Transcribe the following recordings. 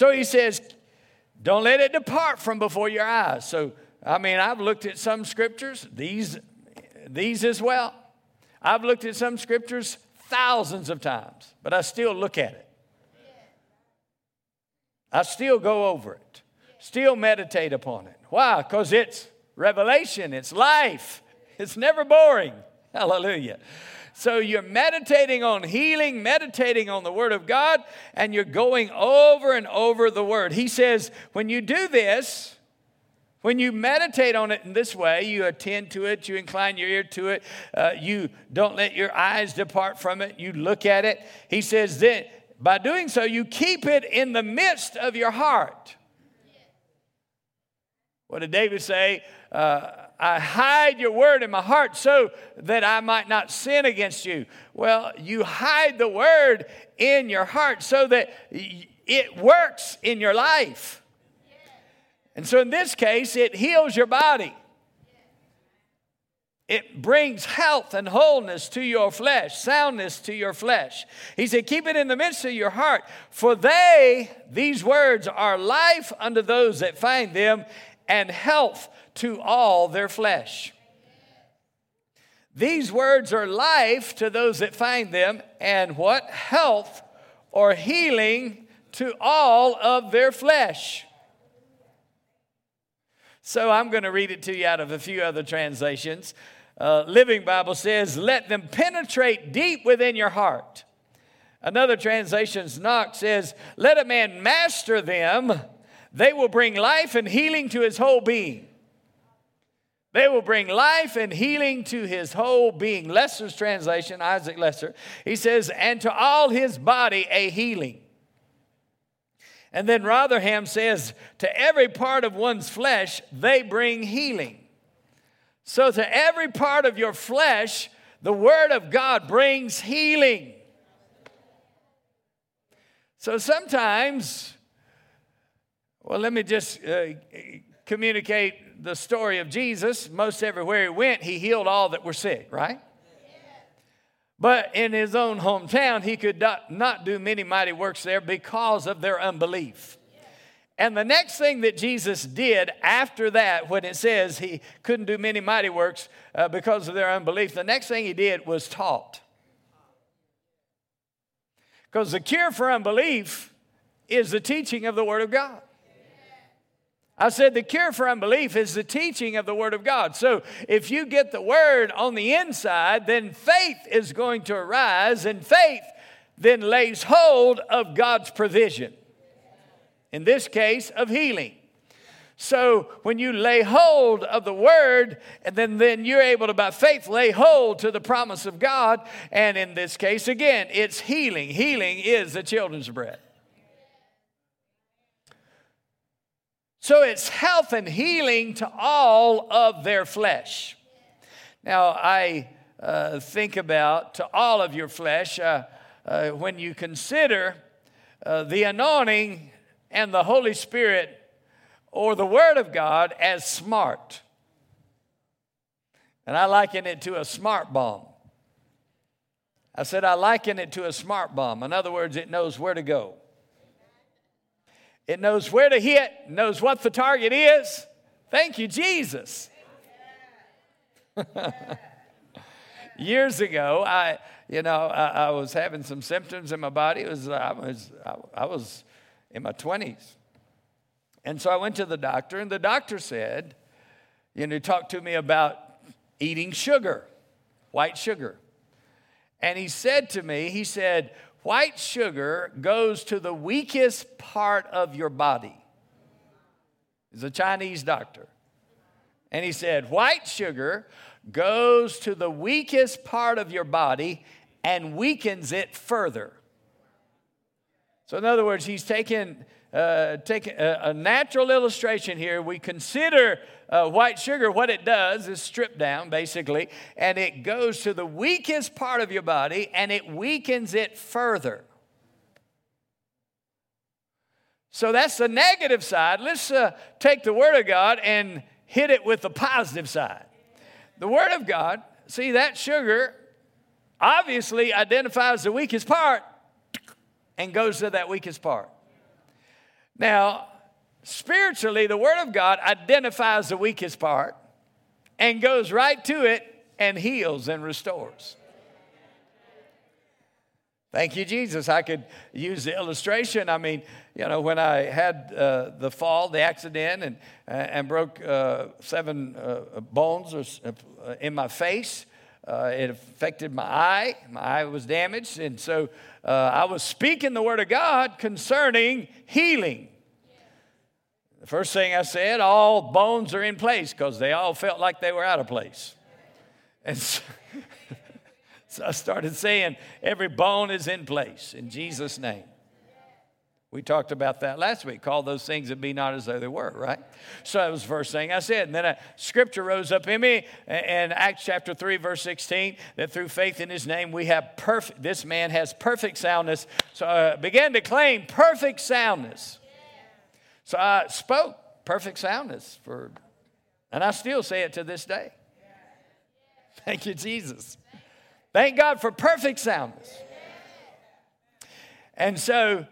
So he says, don't let it depart from before your eyes. So, I mean, I've looked at some scriptures, these as well. I've looked at some scriptures thousands of times, but I still look at it. I still go over it, still meditate upon it. Why? Because it's revelation, it's life, it's never boring. Hallelujah. So you're meditating on healing, meditating on the Word of God, and you're going over and over the Word. He says, when you do this, when you meditate on it in this way, you attend to it, you incline your ear to it, you don't let your eyes depart from it, you look at it. He says that by doing so, you keep it in the midst of your heart. What did David say? I hide your word in my heart so that I might not sin against you. Well, you hide the word in your heart so that it works in your life. And so in this case, it heals your body. It brings health and wholeness to your flesh, soundness to your flesh. He said, keep it in the midst of your heart, for these words are life unto those that find them and health to all their flesh. These words are life to those that find them, and what? Health or healing to all of their flesh. So I'm going to read it to you out of a few other translations. Living Bible says, let them penetrate deep within your heart. Another translation's Knox says, let a man master them. They will bring life and healing to his whole being. They will bring life and healing to his whole being. Lesser's translation, Isaac Lesser, he says, and to all his body a healing. And then Rotherham says, to every part of one's flesh, they bring healing. So to every part of your flesh, the Word of God brings healing. So sometimes, well, let me just communicate the story of Jesus. Most everywhere he went, he healed all that were sick, right? Yeah. But in his own hometown, he could not do many mighty works there because of their unbelief. Yeah. And the next thing that Jesus did after that, when it says he couldn't do many mighty works because of their unbelief, the next thing he did was taught. Because the cure for unbelief is the teaching of the Word of God. I said the cure for unbelief is the teaching of the Word of God. So if you get the Word on the inside, then faith is going to arise, and faith then lays hold of God's provision. In this case, of healing. So when you lay hold of the Word, and then you're able to, by faith, lay hold to the promise of God. And in this case, again, it's healing. Healing is the children's bread. So it's health and healing to all of their flesh. Now, I think about to all of your flesh when you consider the anointing and the Holy Spirit or the Word of God as smart. And I liken it to a smart bomb. I said I liken it to a smart bomb. In other words, it knows where to go. It knows where to hit, knows what the target is. Thank you, Jesus. Years ago, I was having some symptoms in my body. I was in my 20s. And so I went to the doctor, and the doctor said, talked to me about eating sugar, white sugar. And he said to me, white sugar goes to the weakest part of your body. He's a Chinese doctor. And he said, white sugar goes to the weakest part of your body and weakens it further. So in other words, he's taking a natural illustration here. We consider white sugar, what it does is strip down, basically, and it goes to the weakest part of your body, and it weakens it further. So that's the negative side. Let's take the Word of God and hit it with the positive side. The Word of God, see, that sugar obviously identifies the weakest part and goes to that weakest part. Now, spiritually, the Word of God identifies the weakest part and goes right to it and heals and restores. Thank you, Jesus. I could use the illustration. I mean, you know, when I had the fall, the accident, and broke seven bones in my face, it affected my eye. My eye was damaged. And so I was speaking the Word of God concerning healing. The first thing I said, all bones are in place, because they all felt like they were out of place. And so... So I started saying, every bone is in place in Jesus' name. We talked about that last week. Call those things that be not as though they were, right? So that was the first thing I said. And then a scripture rose up in me in Acts chapter 3, verse 16, that through faith in his name we have perfect, this man has perfect soundness. So I began to claim perfect soundness. So I spoke perfect soundness for, and I still say it to this day. Thank you, Jesus. Thank God for perfect soundness. And so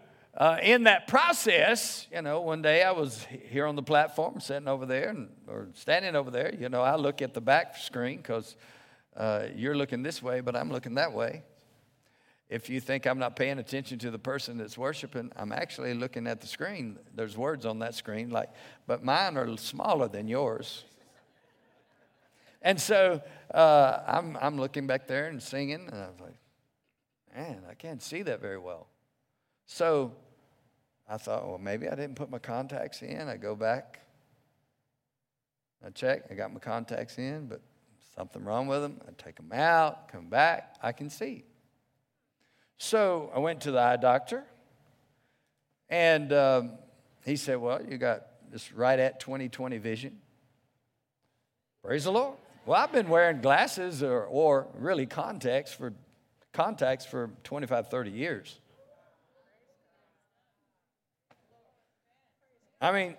in that process, you know, one day I was here on the platform sitting over there or standing over there. You know, I look at the back screen because you're looking this way, but I'm looking that way. If you think I'm not paying attention to the person that's worshiping, I'm actually looking at the screen. There's words on that screen, like, but mine are smaller than yours. And so I'm looking back there and singing, and I was like, man, I can't see that very well. So I thought, well, maybe I didn't put my contacts in. I go back, I check, I got my contacts in, but something wrong with them. I take them out, come back, I can see. So I went to the eye doctor, and he said, well, you got this right at 20/20 vision. Praise the Lord. Well, I've been wearing glasses or really contacts for 25, 30 years. I mean,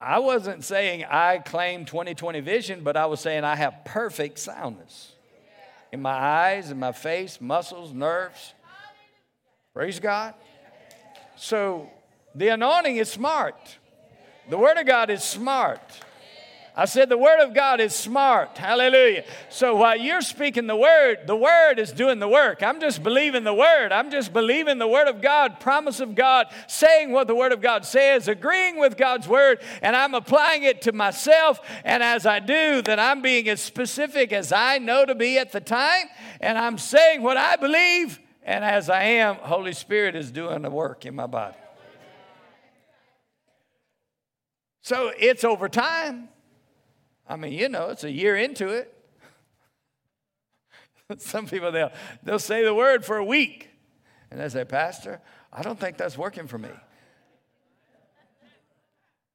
I wasn't saying I claim 20/20 vision, but I was saying I have perfect soundness in my eyes, in my face, muscles, nerves. Praise God. So the anointing is smart. The Word of God is smart. I said the Word of God is smart. Hallelujah. So while you're speaking the Word is doing the work. I'm just believing the Word. I'm just believing the Word of God, promise of God, saying what the Word of God says, agreeing with God's Word, and I'm applying it to myself. And as I do, then I'm being as specific as I know to be at the time, and I'm saying what I believe, and as I am, Holy Spirit is doing the work in my body. So it's over time. I mean, you know, it's a year into it. Some people, they'll say the word for a week. And they say, Pastor, I don't think that's working for me.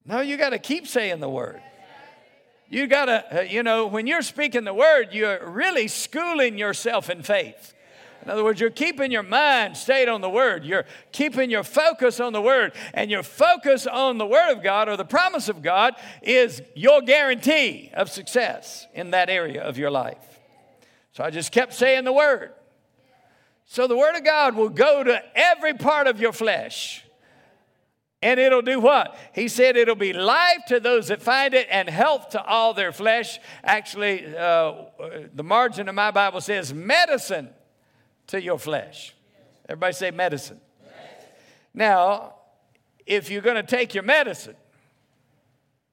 No, you got to keep saying the word. You got to, you know, when you're speaking the word, you're really schooling yourself in faith. In other words, you're keeping your mind stayed on the Word. You're keeping your focus on the Word. And your focus on the Word of God or the promise of God is your guarantee of success in that area of your life. So I just kept saying the Word. So the Word of God will go to every part of your flesh. And it'll do what? He said it'll be life to those that find it and health to all their flesh. Actually, the margin of my Bible says medicine to your flesh. Everybody say medicine. Now, if you're going to take your medicine,